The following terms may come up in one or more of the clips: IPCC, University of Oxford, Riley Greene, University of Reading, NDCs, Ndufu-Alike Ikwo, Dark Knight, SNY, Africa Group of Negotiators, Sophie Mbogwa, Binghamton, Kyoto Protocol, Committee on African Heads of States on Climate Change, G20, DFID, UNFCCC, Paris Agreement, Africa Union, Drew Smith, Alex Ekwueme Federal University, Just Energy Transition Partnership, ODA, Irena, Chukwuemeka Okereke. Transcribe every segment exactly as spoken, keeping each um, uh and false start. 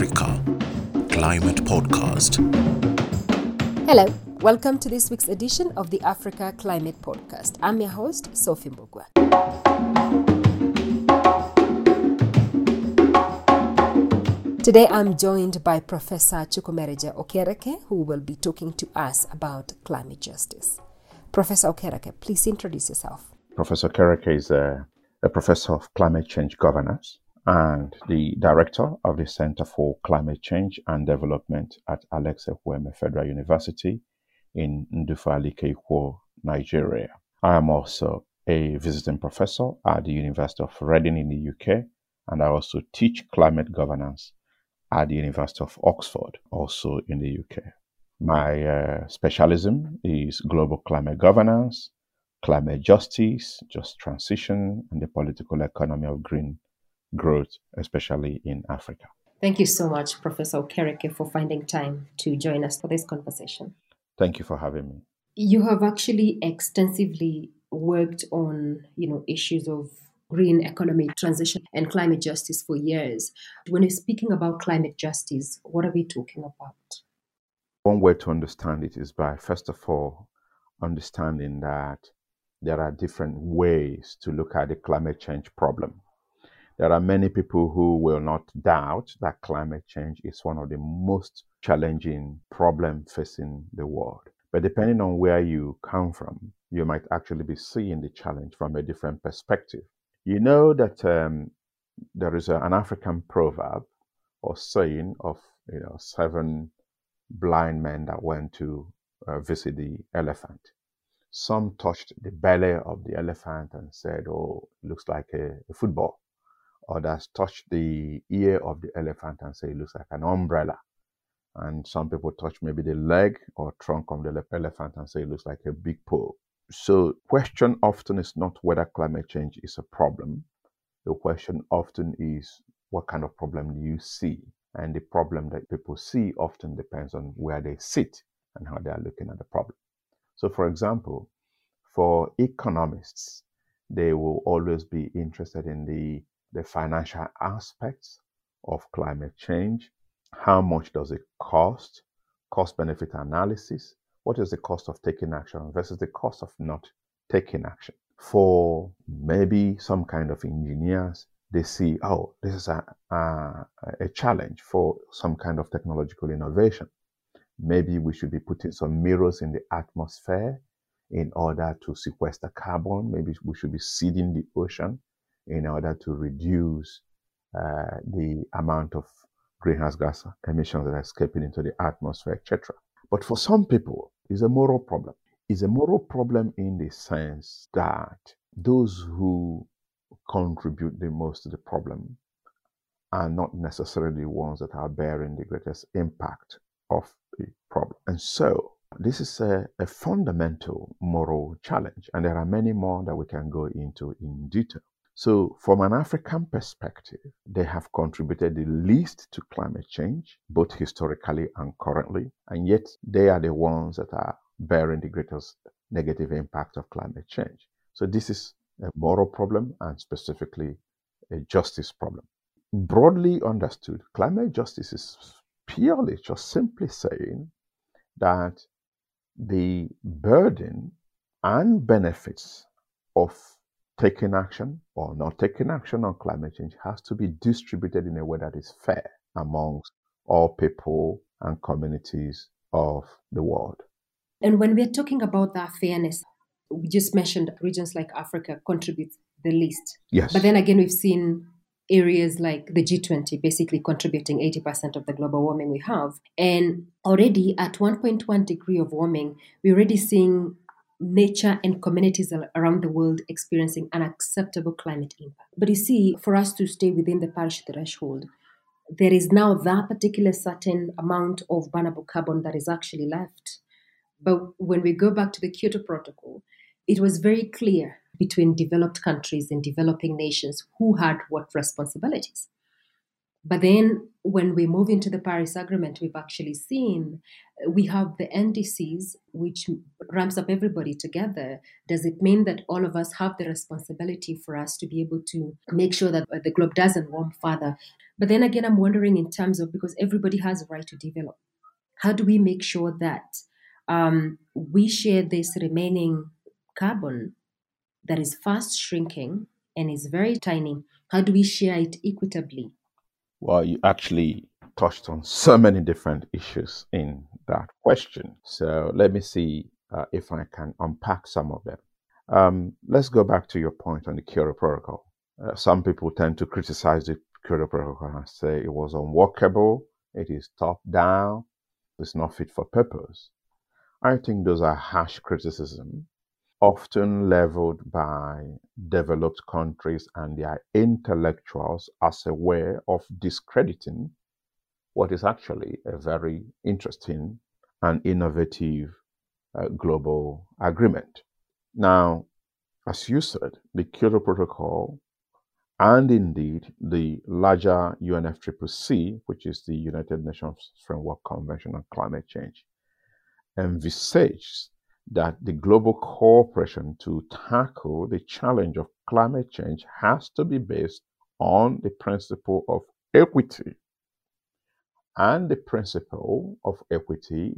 Africa Climate Podcast. Hello, welcome to this week's edition of the Africa Climate Podcast. I'm your host, Sophie Mbogwa. Today I'm joined by Professor Chukwuemeka Okereke, who will be talking to us about climate justice. Professor Okereke, please introduce yourself. Professor Okereke is a, a professor of climate change governance and the director of the Center for Climate Change and Development at Alex Ekwueme Federal University in Ndufu-Alike Ikwo, Nigeria. I am also a visiting professor at the University of Reading in the U K, and I also teach climate governance at the University of Oxford, also in the U K. My uh, specialism is global climate governance, climate justice, just transition, and the political economy of green growth, especially in Africa. Thank you so much, Professor Okereke, for finding time to join us for this conversation. Thank you for having me. You have actually extensively worked on, you know, issues of green economy transition and climate justice for years. When you're speaking about climate justice, what are we talking about? One way to understand it is by, first of all, understanding that there are different ways to look at the climate change problem. There are many people who will not doubt that climate change is one of the most challenging problems facing the world. But depending on where you come from, you might actually be seeing the challenge from a different perspective. You know that um, there is a, an African proverb or saying of, you know, seven blind men that went to uh, visit the elephant. Some touched the belly of the elephant and said, "Oh, it looks like a, a football." Others touch the ear of the elephant and say it looks like an umbrella. And some people touch maybe the leg or trunk of the elephant and say it looks like a big pole. So question often is not whether climate change is a problem. The question often is, what kind of problem do you see? And the problem that people see often depends on where they sit and how they are looking at the problem. So for example, for economists, they will always be interested in the the financial aspects of climate change. How much does it cost? Cost-benefit analysis. What is the cost of taking action versus the cost of not taking action? For maybe some kind of engineers, they see, oh, this is a, a, a challenge for some kind of technological innovation. Maybe we should be putting some mirrors in the atmosphere in order to sequester carbon. Maybe we should be seeding the ocean in order to reduce uh, the amount of greenhouse gas emissions that are escaping into the atmosphere, et cetera. But for some people, it's a moral problem. It's a moral problem in the sense that those who contribute the most to the problem are not necessarily the ones that are bearing the greatest impact of the problem. And so this is a, a fundamental moral challenge, and there are many more that we can go into in detail. So from an African perspective, they have contributed the least to climate change, both historically and currently, and yet they are the ones that are bearing the greatest negative impact of climate change. So this is a moral problem and specifically a justice problem. Broadly understood, climate justice is purely just simply saying that the burden and benefits of taking action or not taking action on climate change has to be distributed in a way that is fair amongst all people and communities of the world. And when we're talking about that fairness, we just mentioned regions like Africa contribute the least. Yes. But then again, we've seen areas like the G twenty basically contributing eighty percent of the global warming we have. And already at one point one degree of warming, we're already seeing nature and communities around the world experiencing unacceptable climate impact. But you see, for us to stay within the Paris threshold, there is now that particular certain amount of burnable carbon that is actually left. But when we go back to the Kyoto Protocol, it was very clear between developed countries and developing nations who had what responsibilities. But then when we move into the Paris Agreement, we've actually seen we have the N D Cs, which ramps up everybody together. Does it mean that all of us have the responsibility for us to be able to make sure that the globe doesn't warm further? But then again, I'm wondering in terms of, because everybody has a right to develop, how do we make sure that um, we share this remaining carbon that is fast shrinking and is very tiny? How do we share it equitably? Well, you actually touched on so many different issues in that question. So let me see uh, if I can unpack some of them. Um, let's go back to your point on the Kyoto Protocol. Uh, some people tend to criticize the Kyoto Protocol and say it was unworkable, it is top down, it's not fit for purpose. I think those are harsh criticisms, often leveled by developed countries and their intellectuals as a way of discrediting what is actually a very interesting and innovative uh, global agreement. Now, as you said, the Kyoto Protocol and indeed the larger U N F C C C, which is the United Nations Framework Convention on Climate Change, envisages that the global cooperation to tackle the challenge of climate change has to be based on the principle of equity. And the principle of equity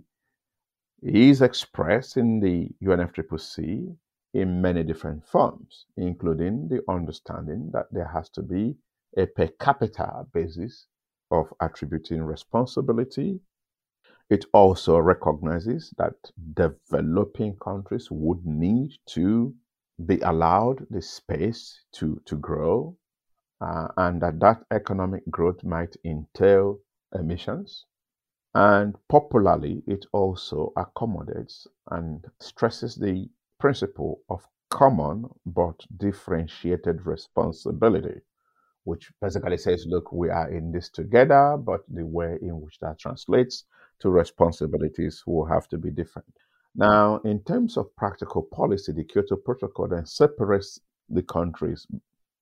is expressed in the U N F C C C in many different forms, including the understanding that there has to be a per capita basis of attributing responsibility. It also recognizes that developing countries would need to be allowed the space to, to grow, uh, and that that economic growth might entail emissions. And popularly, it also accommodates and stresses the principle of common but differentiated responsibility, which basically says, look, we are in this together, but the way in which that translates to responsibilities will have to be different. Now, in terms of practical policy, the Kyoto Protocol then separates the countries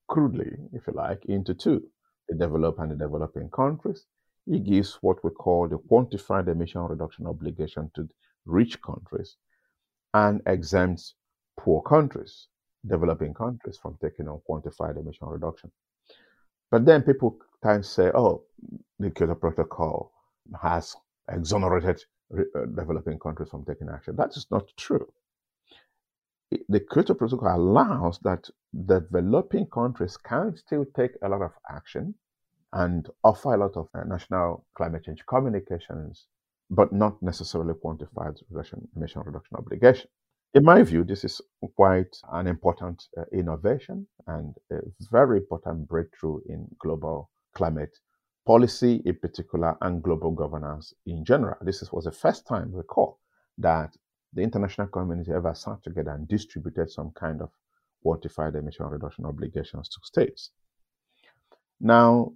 crudely, if you like, into two, the developed and the developing countries. It gives what we call the quantified emission reduction obligation to rich countries and exempts poor countries, developing countries, from taking on quantified emission reduction. But then people can say, oh, the Kyoto Protocol has exonerated developing countries from taking action. That is not true. The Kyoto Protocol allows that developing countries can still take a lot of action and offer a lot of national climate change communications, but not necessarily quantified emission reduction obligation. In my view, this is quite an important uh, innovation and a very important breakthrough in global climate policy in particular and global governance in general. This is, was the first time, recall, that the international community ever sat together and distributed some kind of quantified emission reduction obligations to states. Now,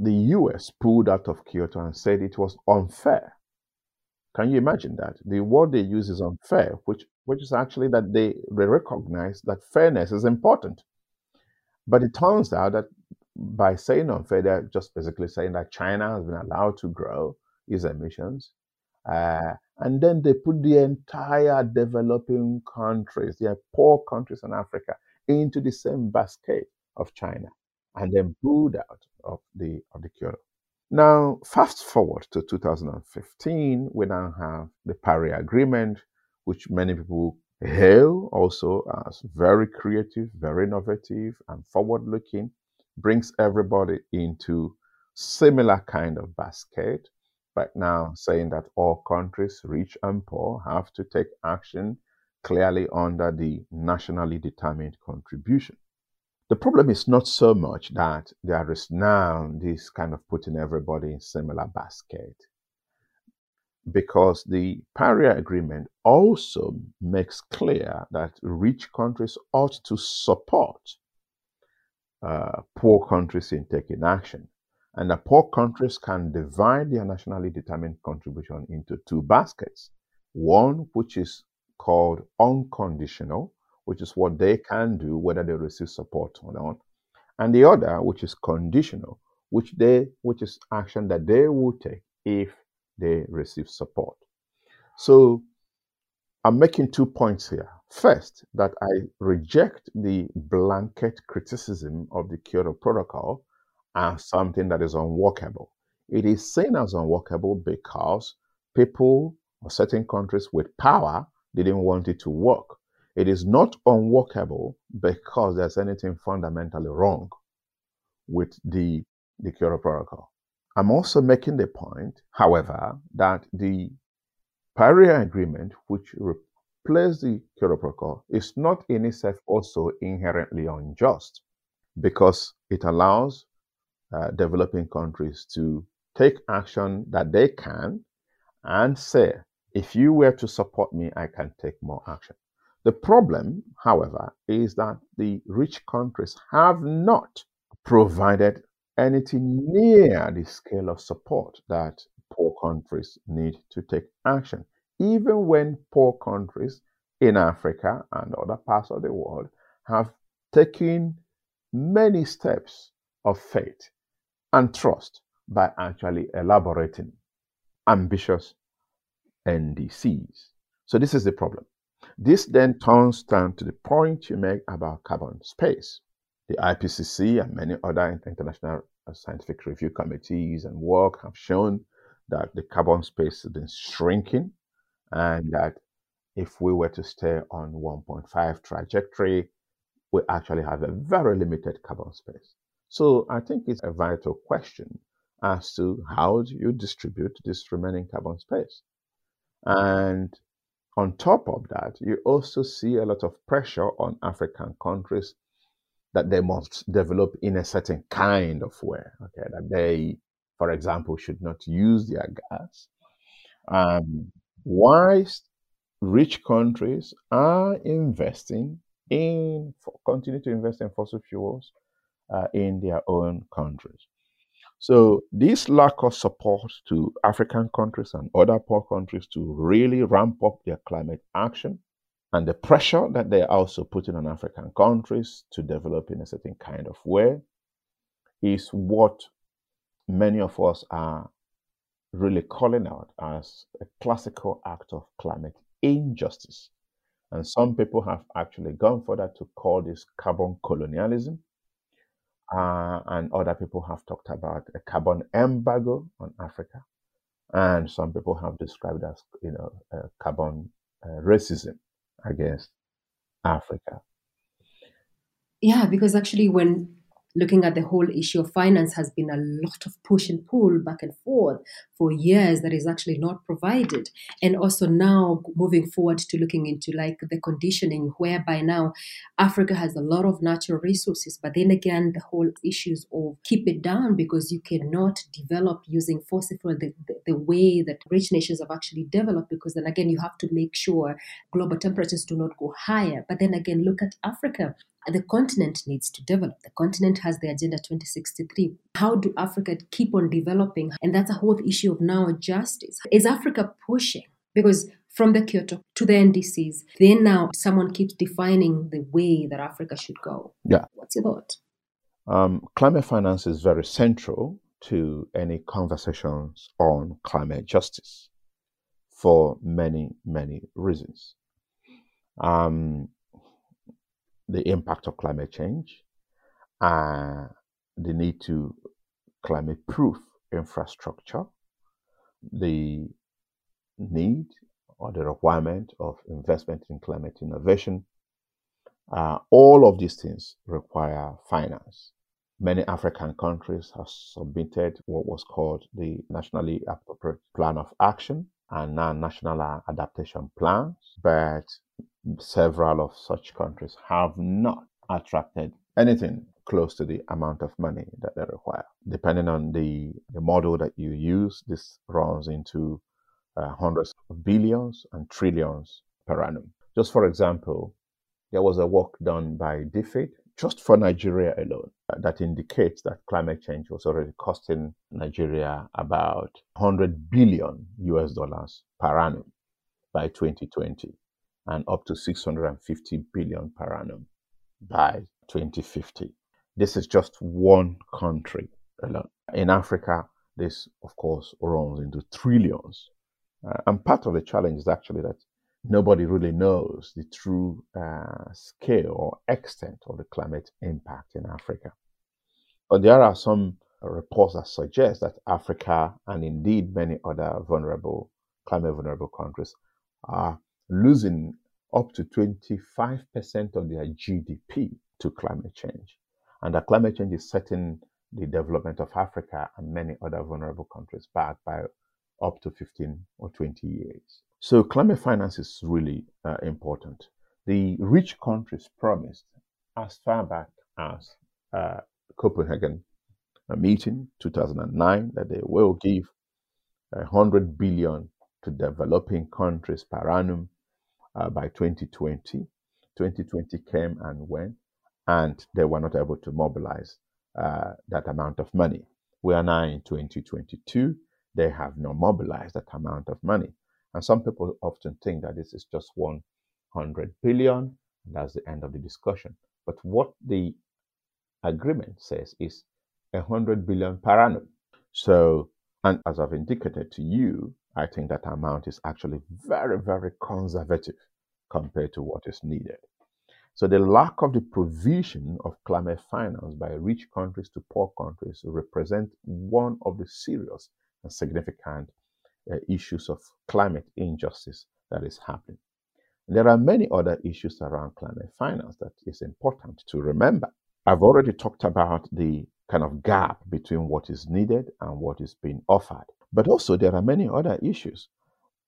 the U S pulled out of Kyoto and said it was unfair. Can you imagine that? The word they use is unfair, which, which is actually that they recognize that fairness is important. But it turns out that by saying unfair, they're just basically saying that China has been allowed to grow its emissions. Uh, and then they put the entire developing countries, the poor countries in Africa, into the same basket of China, and then booed out of the, of the Kyoto. Now, fast forward to two thousand fifteen, we now have the Paris Agreement, which many people hail also as very creative, very innovative, and forward-looking, brings everybody into similar kind of basket, but now saying that all countries, rich and poor, have to take action clearly under the nationally determined contribution. The problem is not so much that there is now this kind of putting everybody in similar basket, because the Paris Agreement also makes clear that rich countries ought to support uh, poor countries in taking action, and that poor countries can divide their nationally determined contribution into two baskets, one which is called unconditional, which is what they can do whether they receive support or not, and the other, which is conditional, which they which is action that they will take if they receive support. So I'm making two points here. First, that I reject the blanket criticism of the Kyoto Protocol as something that is unworkable. It is seen as unworkable because people or certain countries with power didn't want it to work. It is not unworkable because there's anything fundamentally wrong with the, the Kyoto Protocol. I'm also making the point, however, that the Paris Agreement, which replaced the Kyoto Protocol, is not in itself also inherently unjust, because it allows uh, developing countries to take action that they can and say, if you were to support me, I can take more action. The problem, however, is that the rich countries have not provided anything near the scale of support that poor countries need to take action, even when poor countries in Africa and other parts of the world have taken many steps of faith and trust by actually elaborating ambitious N D Cs. So this is the problem. This then turns down to the point you make about carbon space. The I P C C and many other international scientific review committees and work have shown that the carbon space has been shrinking, and that if we were to stay on one point five trajectory, we actually have a very limited carbon space. So I think it's a vital question as to how do you distribute this remaining carbon space. And on top of that, you also see a lot of pressure on African countries that they must develop in a certain kind of way, okay? That they, for example, should not use their gas. Um, whilst rich countries are investing in, continue to invest in fossil fuels uh, in their own countries. So this lack of support to African countries and other poor countries to really ramp up their climate action, and the pressure that they are also putting on African countries to develop in a certain kind of way, is what many of us are really calling out as a classical act of climate injustice. And some people have actually gone further to call this carbon colonialism. Uh, and other people have talked about a carbon embargo on Africa, and some people have described as, you know, uh, carbon uh, racism against Africa. Yeah, because actually when looking at the whole issue of finance, has been a lot of push and pull back and forth for years that is actually not provided. And also now moving forward to looking into like the conditioning, whereby now Africa has a lot of natural resources, but then again, the whole issues of keep it down because you cannot develop using fossil fuel the, the, the way that rich nations have actually developed, because then again, you have to make sure global temperatures do not go higher. But then again, look at Africa. The continent needs to develop. The continent has the Agenda twenty sixty-three. How do Africa keep on developing? And that's a whole issue of now justice. Is Africa pushing? Because from the Kyoto to the N D Cs, then now someone keeps defining the way that Africa should go. Yeah. What's your thought? Um, climate finance is very central to any conversations on climate justice for many, many reasons. Um, the impact of climate change, uh, the need to climate-proof infrastructure, the need or the requirement of investment in climate innovation. Uh, all of these things require finance. Many African countries have submitted what was called the Nationally Appropriate Plan of Action and now National Adaptation Plans, but several of such countries have not attracted anything close to the amount of money that they require. Depending on the, the model that you use, this runs into uh, hundreds of billions and trillions per annum. Just for example, there was a work done by D F I D just for Nigeria alone that indicates that climate change was already costing Nigeria about one hundred billion U S dollars per annum by twenty twenty. And up to six hundred fifty billion per annum by twenty fifty. This is just one country alone. In Africa, this, of course, runs into trillions. Uh, and part of the challenge is actually that nobody really knows the true uh, scale or extent of the climate impact in Africa. But there are some reports that suggest that Africa, and indeed many other vulnerable, climate vulnerable countries, are losing up to twenty-five percent of their G D P to climate change. And that climate change is setting the development of Africa and many other vulnerable countries back by up to fifteen or twenty years. So climate finance is really uh, important. The rich countries promised as far back as uh, Copenhagen a meeting two thousand nine that they will give one hundred billion to developing countries per annum uh, by twenty twenty. twenty twenty came and went, and they were not able to mobilize uh, that amount of money. We are now in twenty twenty-two. They have not mobilized that amount of money. And some people often think that this is just one hundred billion, and that's the end of the discussion. But what the agreement says is one hundred billion per annum. So, and as I've indicated to you, I think that amount is actually very, very conservative compared to what is needed. So the lack of the provision of climate finance by rich countries to poor countries represent one of the serious and significant Uh, issues of climate injustice that is happening. There are many other issues around climate finance that is important to remember. I've already talked about the kind of gap between what is needed and what is being offered. But also there are many other issues,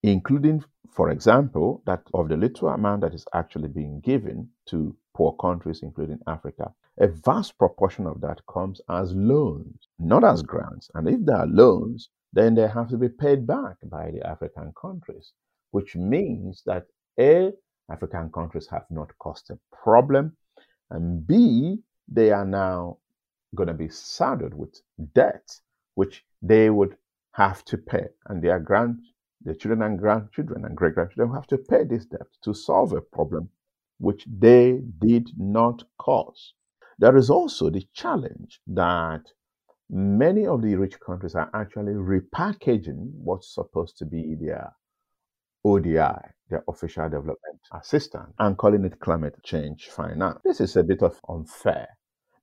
including, for example, that of the little amount that is actually being given to poor countries, including Africa, a vast proportion of that comes as loans, not as grants. And if there are loans, then they have to be paid back by the African countries, which means that A, African countries have not caused a problem, and B, they are now going to be saddled with debt, which they would have to pay, and their grand, their children and grandchildren and great-grandchildren have to pay this debt to solve a problem which they did not cause. There is also the challenge that many of the rich countries are actually repackaging what's supposed to be their O D I, their official development assistance, and calling it climate change finance. This is a bit of unfair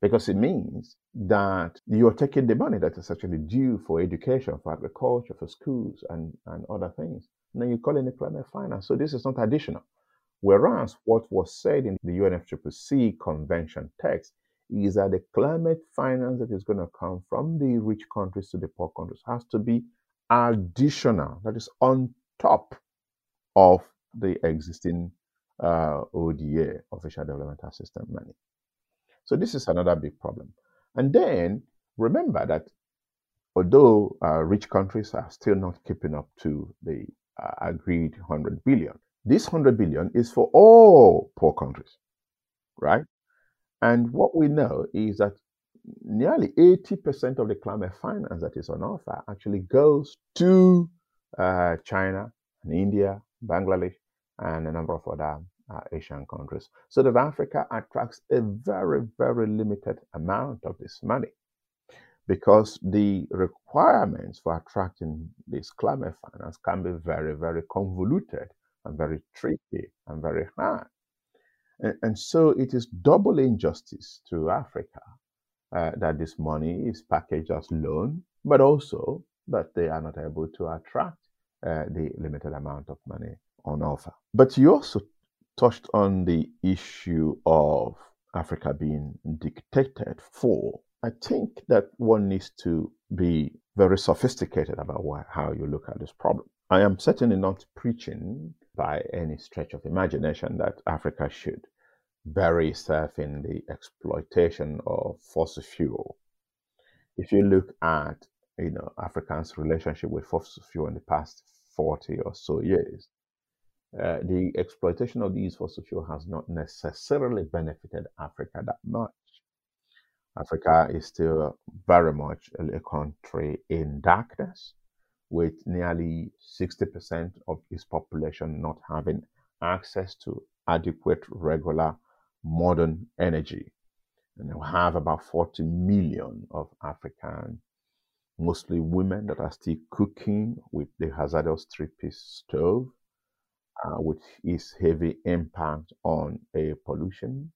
because it means that you're taking the money that is actually due for education, for agriculture, for schools, and, and other things. And then you're calling it climate finance. So this is not additional. Whereas what was said in the U N F C C C convention text is that the climate finance that is going to come from the rich countries to the poor countries has to be additional, that is on top of the existing uh, O D A, official development assistance money. So this is another big problem. And then remember that although uh, rich countries are still not keeping up to the uh, agreed one hundred billion, this one hundred billion is for all poor countries, right? And what we know is that nearly eighty percent of the climate finance that is on offer actually goes to uh, China and India, Bangladesh, and a number of other uh, Asian countries. So that Africa attracts a very, very limited amount of this money because the requirements for attracting this climate finance can be very, very convoluted and very tricky and very hard. And so it is double injustice to Africa uh, that this money is packaged as loan, but also that they are not able to attract uh, the limited amount of money on offer. But you also touched on the issue of Africa being dictated for. I think that one needs to be very sophisticated about wh- how you look at this problem. I am certainly not preaching by any stretch of imagination that Africa should bury itself in the exploitation of fossil fuel. If you look at, you know, Africans' relationship with fossil fuel in the past forty or so years, uh, the exploitation of these fossil fuel has not necessarily benefited Africa that much. Africa is still very much a country in darkness, with nearly sixty percent of its population not having access to adequate, regular, modern energy. And we have about forty million of African mostly women that are still cooking with the hazardous three-piece stove, uh, which is heavy impact on air pollution.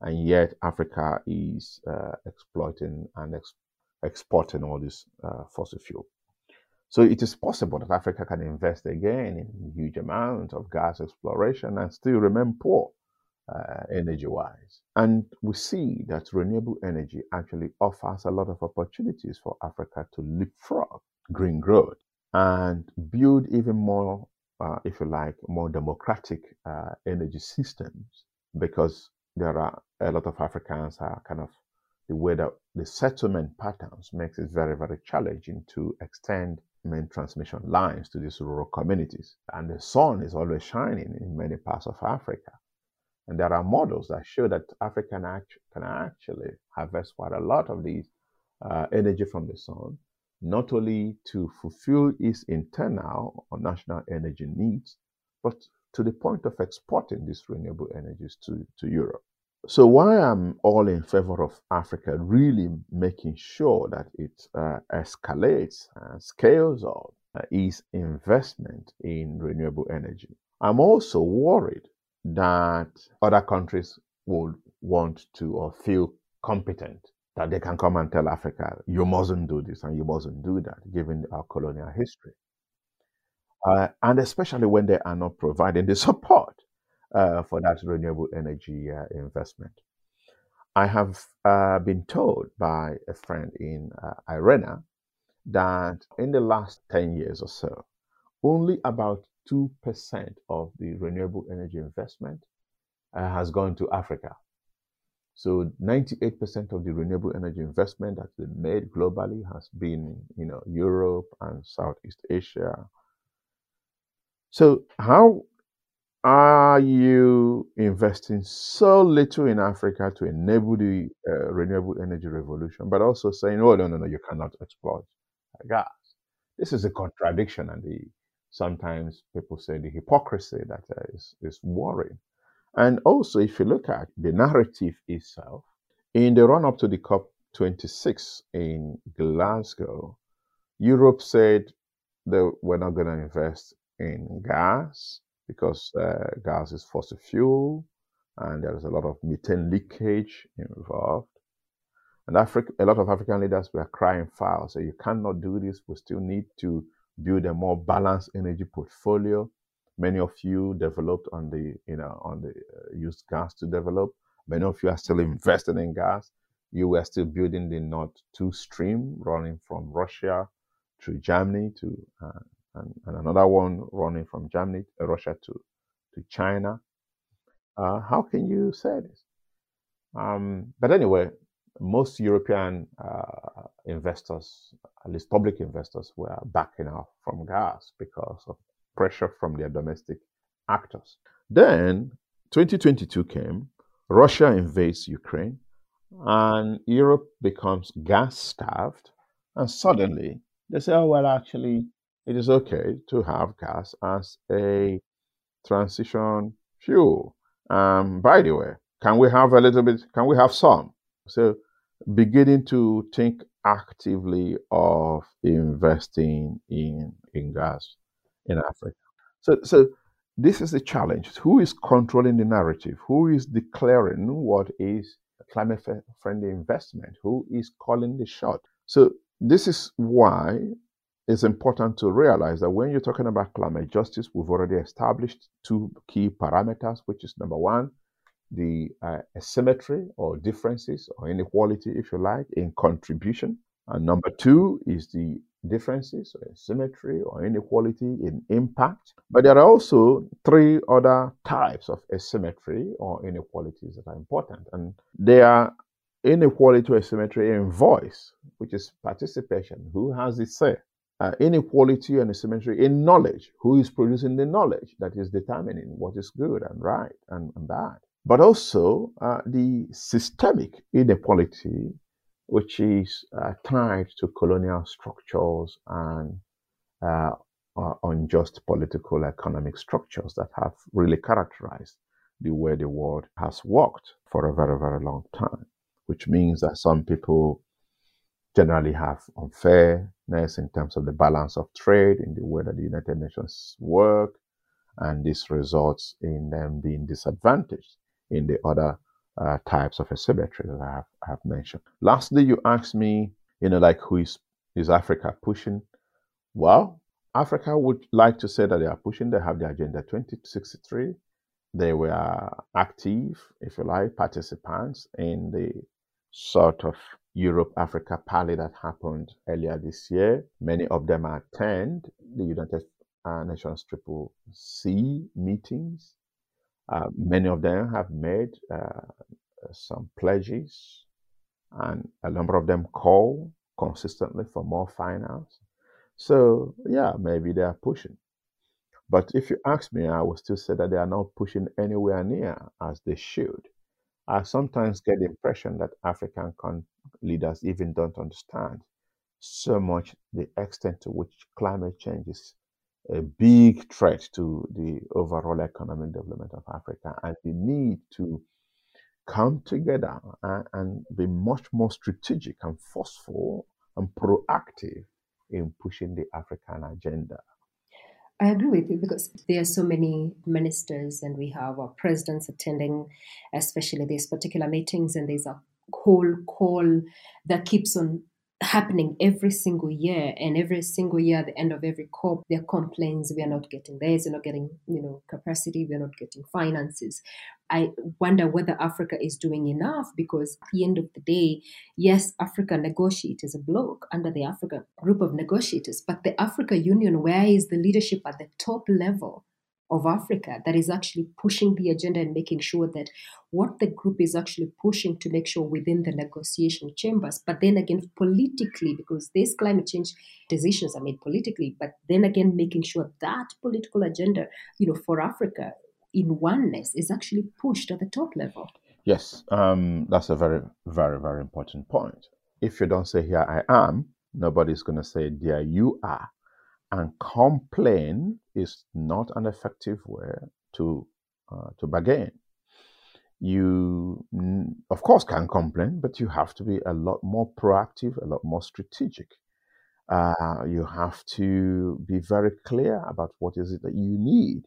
And yet Africa is uh, exploiting and ex exporting all this uh, fossil fuel. So it is possible that Africa can invest again in huge amounts of gas exploration and still remain poor uh, energy-wise. And we see that renewable energy actually offers a lot of opportunities for Africa to leapfrog green growth and build even more, uh, if you like, more democratic uh, energy systems, because there are a lot of Africans are kind of the way that the settlement patterns makes it very, very challenging to extend main transmission lines to these rural communities. And the sun is always shining in many parts of Africa. And there are models that show that Africa can, act can actually harvest quite a lot of these uh, energy from the sun, not only to fulfill its internal or national energy needs, but to the point of exporting these renewable energies to, to Europe. So why I'm all in favor of Africa really making sure that it uh, escalates and scales up uh, is investment in renewable energy. I'm also worried that other countries would want to or feel competent that they can come and tell Africa, you mustn't do this and you mustn't do that, given our colonial history. Uh, and especially when they are not providing the support uh, for that renewable energy uh, investment. I have uh, been told by a friend in uh, Irena that in the last ten years or so, only about two percent of the renewable energy investment uh, has gone to Africa. So ninety-eight percent of the renewable energy investment that's been made globally has been, you know, Europe and Southeast Asia. So how are you investing so little in Africa to enable the uh, renewable energy revolution, but also saying, oh, no, no, no, you cannot exploit gas? This is a contradiction, and the, sometimes people say the hypocrisy that uh, is, is worrying. And also, if you look at the narrative itself, in the run-up to the COP twenty-six in Glasgow, Europe said they were not going to invest in gas because uh, gas is fossil fuel and there is a lot of methane leakage involved. And Africa, a lot of African leaders were crying foul, so you cannot do this. We still need to build a more balanced energy portfolio. Many of you developed on the, you know, on the uh, used gas to develop. Many of you are still invested in gas. You were still building the North two Stream running from Russia through Germany to. Uh, And, and another one running from Germany, Russia to, to China. Uh, how can you say this? Um, but anyway, most European uh, investors, at least public investors, were backing off from gas because of pressure from their domestic actors. Then twenty twenty-two came, Russia invades Ukraine, and Europe becomes gas-starved, and suddenly they say, oh, well, actually, it is okay to have gas as a transition fuel. Um, by the way, can we have a little bit, can we have some? So beginning to think actively of investing in, in gas in Africa. So, so this is the challenge. Who is controlling the narrative? Who is declaring what is climate-friendly investment? Who is calling the shot? So this is why it's important to realize that when you're talking about climate justice, we've already established two key parameters, which is number one, the uh, asymmetry or differences or inequality, if you like, in contribution. And number two is the differences or asymmetry or inequality in impact. But there are also three other types of asymmetry or inequalities that are important. And they are inequality or asymmetry in voice, which is participation. Who has it say? Uh, inequality and asymmetry in knowledge. Who is producing the knowledge that is determining what is good and right and, and bad? But also uh, the systemic inequality, which is uh, tied to colonial structures and uh, uh, unjust political economic structures that have really characterized the way the world has worked for a very, very long time, which means that some people generally have unfairness in terms of the balance of trade in the way that the United Nations work, and this results in them being disadvantaged in the other uh, types of asymmetry that I have, I have mentioned. Lastly, you asked me, you know, like, who is, is Africa pushing? Well, Africa would like to say that they are pushing. They have the Agenda twenty sixty-three. They were active, if you like, participants in the sort of Europe-Africa Parley that happened earlier this year. Many of them attend the United Nations Triple C meetings. Uh, many of them have made uh, some pledges, and a number of them call consistently for more finance. So, yeah, maybe they are pushing. But if you ask me, I would still say that they are not pushing anywhere near as they should. I sometimes get the impression that African leaders even don't understand so much the extent to which climate change is a big threat to the overall economic development of Africa, and the need to come together and, and be much more strategic and forceful and proactive in pushing the African agenda. I agree with you, because there are so many ministers and we have our presidents attending, especially these particular meetings, and there's a whole call that keeps on happening every single year, and every single year at the end of every COP, there are complaints, we are not getting this, we're not getting, you know, capacity, we're not getting finances. I wonder whether Africa is doing enough, because at the end of the day, yes, Africa negotiates as a bloc under the Africa Group of Negotiators, but the Africa Union, where is the leadership at the top level of Africa that is actually pushing the agenda and making sure that what the group is actually pushing to make sure within the negotiation chambers, but then again politically, because these climate change decisions are made politically, but then again making sure that political agenda, you know, for Africa in oneness is actually pushed at the top level? Yes, um, that's a very, very, very important point. If you don't say, here I am, nobody's going to say, there you are. And complain is not an effective way to uh, to bargain. You, of course, can complain, but you have to be a lot more proactive, a lot more strategic. Uh, you have to be very clear about what is it that you need.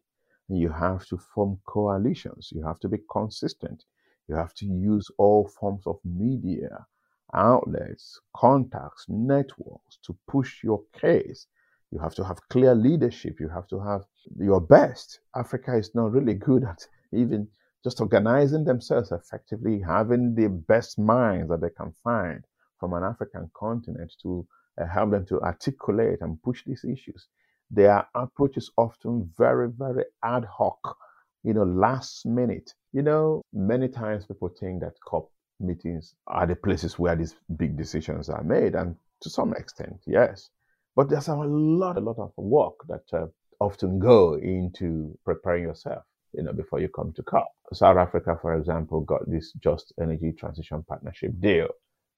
You have to form coalitions. You have to be consistent. You have to use all forms of media, outlets, contacts, networks to push your case. You have to have clear leadership. You have to have your best. Africa is not really good at even just organizing themselves effectively, having the best minds that they can find from an African continent to uh, help them to articulate and push these issues. Their approach is often very, very ad hoc, you know, last minute. You know, many times people think that COP meetings are the places where these big decisions are made. And to some extent, yes. But there's a lot, a lot of work that uh, often go into preparing yourself, you know, before you come to COP. South Africa, for example, got this Just Energy Transition Partnership deal.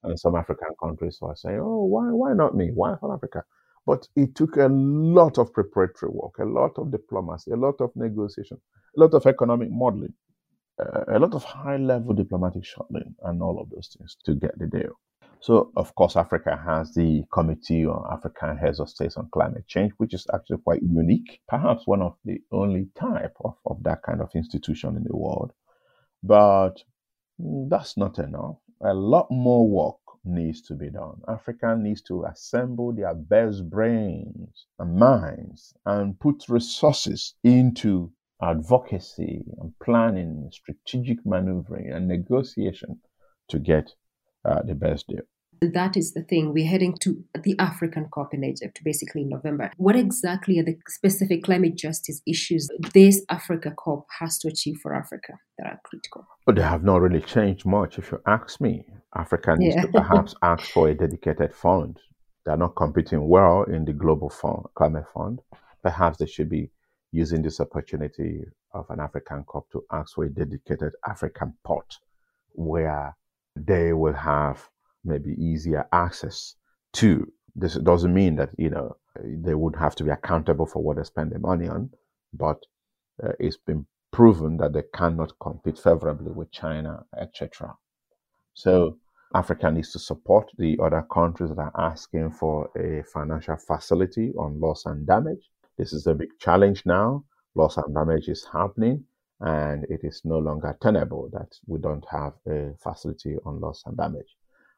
And some African countries were saying, oh, why, why not me? Why South Africa? But it took a lot of preparatory work, a lot of diplomacy, a lot of negotiation, a lot of economic modeling, uh, a lot of high-level diplomatic shuttling, and all of those things to get the deal. So, of course, Africa has the Committee on African Heads of States on Climate Change, which is actually quite unique, perhaps one of the only type of, of that kind of institution in the world. But that's not enough. A lot more work needs to be done. Africa needs to assemble their best brains and minds and put resources into advocacy and planning, strategic maneuvering and negotiation to get Uh, the best deal. That is the thing. We're heading to the African COP in Egypt, basically in November. What exactly are the specific climate justice issues this Africa COP has to achieve for Africa that are critical? But they have not really changed much, if you ask me. Africa needs yeah. to perhaps ask for a dedicated fund. They're not competing well in the global fund, climate fund. Perhaps they should be using this opportunity of an African COP to ask for a dedicated African pot where they will have maybe easier access to. This doesn't mean that, you know, they would have to be accountable for what they spend their money on, but uh, it's been proven that they cannot compete favorably with China, et cetera. So Africa needs to support the other countries that are asking for a financial facility on loss and damage. This is a big challenge now. Loss and damage is happening, and it is no longer tenable that we don't have a facility on loss and damage.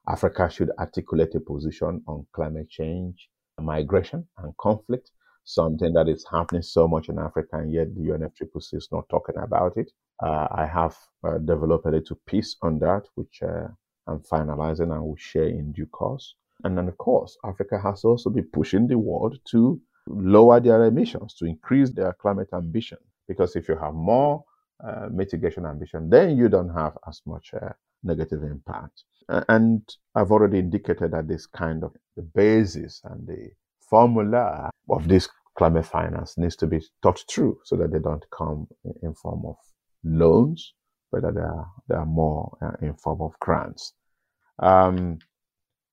Africa should articulate a position on climate change, migration, and conflict, something that is happening so much in Africa, and yet the U N F C C C is not talking about it. Uh, I have uh, developed a little piece on that, which uh, I'm finalizing and will share in due course. And then, of course, Africa has also been pushing the world to lower their emissions, to increase their climate ambition. Because if you have more uh, mitigation ambition, then you don't have as much uh, negative impact. And I've already indicated that this kind of the basis and the formula of this climate finance needs to be thought through so that they don't come in form of loans, but that they are, they are more uh, in form of grants. Um,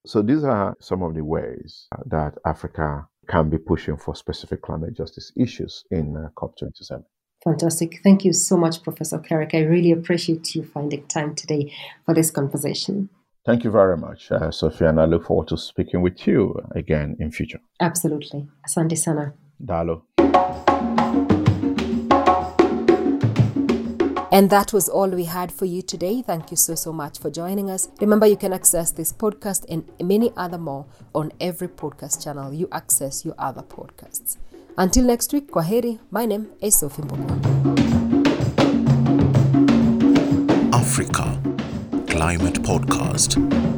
so these are some of the ways that Africa can be pushing for specific climate justice issues in uh, COP twenty-seven. Fantastic. Thank you so much, Professor Okereke. I really appreciate you finding time today for this conversation. Thank you very much, uh, Sophia, and I look forward to speaking with you again in future. Absolutely. Asante sana. Dalo. And that was all we had for you today. Thank you so, so much for joining us. Remember, you can access this podcast and many other more on every podcast channel you access your other podcasts. Until next week, kwaheri. My name is Sophie Mbogwa. Africa Climate Podcast.